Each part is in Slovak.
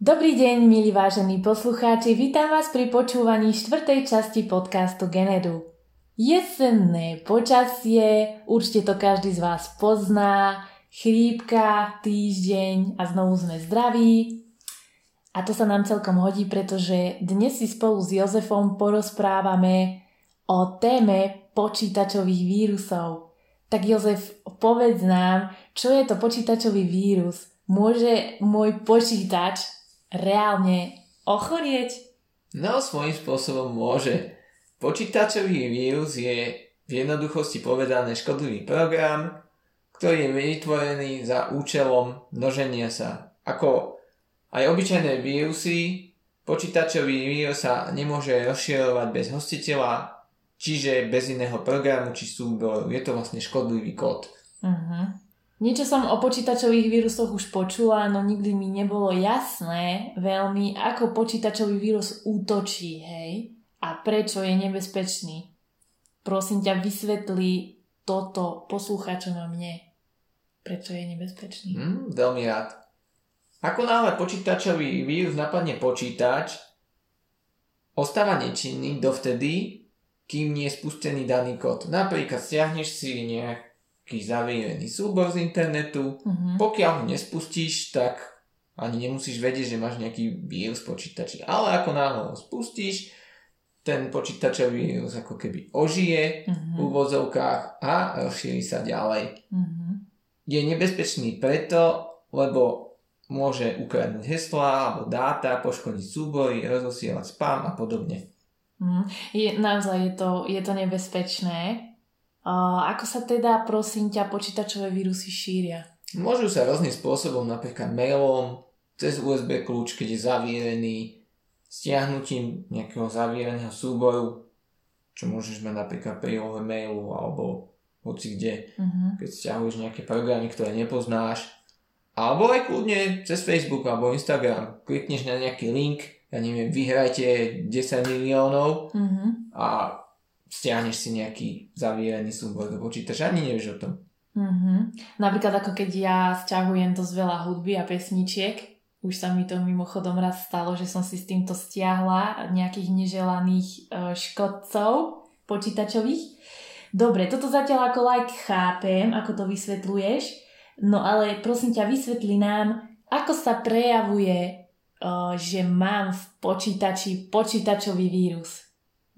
Dobrý deň, milí vážení poslucháči, vítam vás pri počúvaní 4. časti podcastu Genedu. Jesenné počasie, určite to každý z vás pozná, chrípka, týždeň a znovu sme zdraví. A to sa nám celkom hodí, pretože dnes si spolu s Jozefom porozprávame o téme počítačových vírusov. Tak Jozef, povedz nám, čo je to počítačový vírus? Môže môj počítač reálne ochorieť? No, svojím spôsobom môže. Počítačový vírus je v jednoduchosti povedané škodlivý program, ktorý je vytvorený za účelom množenia sa. Ako aj obyčajné vírusy, počítačový vírus sa nemôže rozširovať bez hostiteľa, čiže bez iného programu či súboru. Je to vlastne škodlivý kód. Niečo som o počítačových vírusoch už počula, no nikdy mi nebolo jasné veľmi, ako počítačový vírus útočí, hej? A prečo je nebezpečný? Prosím ťa, vysvetli toto poslucháčom a mne. Prečo je nebezpečný? Veľmi rád. Ako náhle počítačový vírus napadne počítač, ostáva nečinný dovtedy, kým nie je spustený daný kód. Napríklad stiahneš si nejaký zavírený súbor z internetu. Pokiaľ ho nespustíš, tak ani nemusíš vedieť, že máš nejaký vírus v počítači. Ale ako náhle ho spustíš, ten počítačový vírus ako keby ožije v úvodzovkách a rozšíri sa ďalej. Je nebezpečný preto, lebo môže ukradnúť heslá alebo dáta, poškodiť súbory, rozosielať spam a podobne. Je to nebezpečné. Ako sa teda, prosím ťa, počítačové vírusy šíria? Môžu sa rôznym spôsobom, napríklad mailom, cez USB kľúč, keď je zavírený, stiahnutím nejakého zavíreného súboru, čo môžeš mať napríklad pri úlohe mailu alebo hoci kde, keď stiahuješ nejaké programy, ktoré nepoznáš, alebo aj kľudne cez Facebook alebo Instagram, klikneš na nejaký link, ja neviem, vyhrajte 10 miliónov a stiahneš si nejaký zavírený súbor do počítača, ani nevieš o tom. Napríklad ako keď ja stiahujem dosť veľa hudby a pesničiek, už sa mi to mimochodom raz stalo, že som si s týmto stiahla nejakých neželaných škodcov počítačových. Dobre, toto zatiaľ ako like chápem, ako to vysvetľuješ, no ale prosím ťa, vysvetli nám, ako sa prejavuje, že mám v počítači počítačový vírus.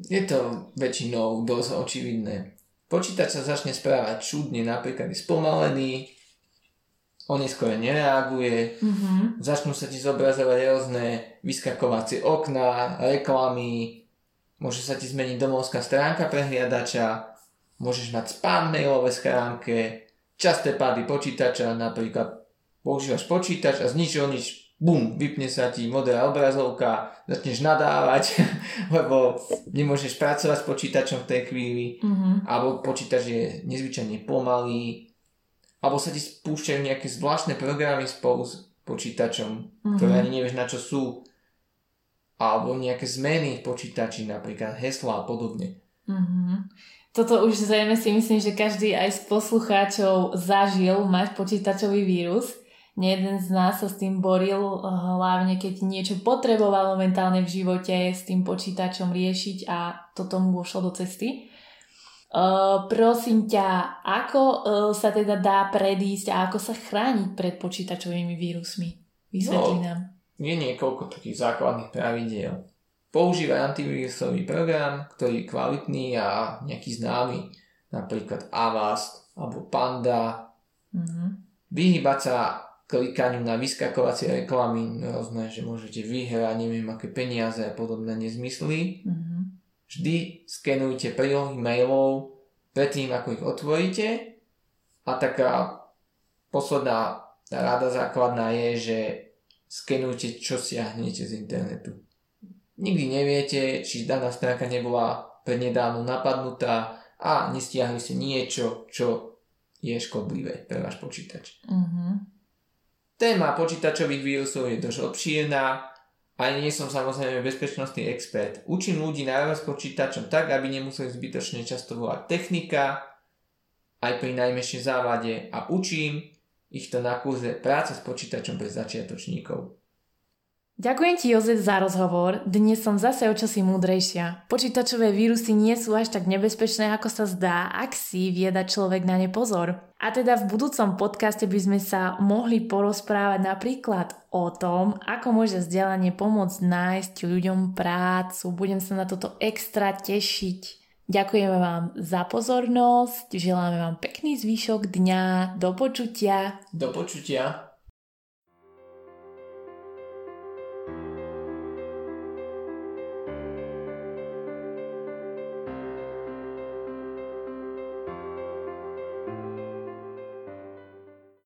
Je to väčšinou dosť očividné. Počítač sa začne správať čudne, napríklad je spomalený, oneskoro nereaguje, začnú sa ti zobrazovať rôzne vyskakovacie okná, reklamy, môže sa ti zmeniť domovská stránka prehliadača, môžeš mať spam mailové schránke, časté pády počítača, napríklad používaš počítač a z ničoho nič bum, vypne sa ti modrá obrazovka, začneš nadávať, lebo nemôžeš pracovať s počítačom v tej chvíli, alebo počítač je nezvyčajne pomalý, alebo sa ti spúšťajú nejaké zvláštne programy spolu s počítačom, ktoré ani nevieš, na čo sú, alebo nejaké zmeny v počítači, napríklad heslá a podobne. Toto už zrejme si myslím, že každý aj z poslucháčov zažil mať počítačový vírus. Nejeden z nás sa s tým boril, hlavne keď niečo potreboval momentálne v živote s tým počítačom riešiť a toto mu vošlo do cesty. Prosím ťa, ako sa teda dá predísť a ako sa chrániť pred počítačovými vírusmi? Vysvetli nám. Je niekoľko takých základných pravidiel. Používaj antivírusový program, ktorý je kvalitný a nejaký známy, napríklad Avast alebo Panda. Vyhýbať sa klikaniu na vyskakovacie reklamy, rôzne, že môžete vyhrať, neviem aké peniaze a podobné nezmysly. Vždy skenujte prílohy mailov predtým, ako ich otvoríte. A taká posledná rada základná je, že skenujte, čo stiahnete z internetu. Nikdy neviete, či daná stránka nebola prednedávno napadnutá a nestiahli si niečo, čo je škodlivé pre váš počítač. Téma počítačových vírusov je dosť obšírna a nie som samozrejme bezpečnostný expert. Učím ľudí narábať s počítačom tak, aby nemuseli zbytočne často volať technika aj pri najmenšej závade a učím ich to na kurze práca s počítačom pre začiatočníkov. Ďakujem ti, Jozef, za rozhovor. Dnes som zase o čosi múdrejšia. Počítačové vírusy nie sú až tak nebezpečné, ako sa zdá, ak si vie dať človek na ne pozor. A teda v budúcom podcaste by sme sa mohli porozprávať napríklad o tom, ako môže vzdelanie pomôcť nájsť ľuďom prácu. Budem sa na toto extra tešiť. Ďakujeme vám za pozornosť, želáme vám pekný zvyšok dňa, do počutia. Do počutia.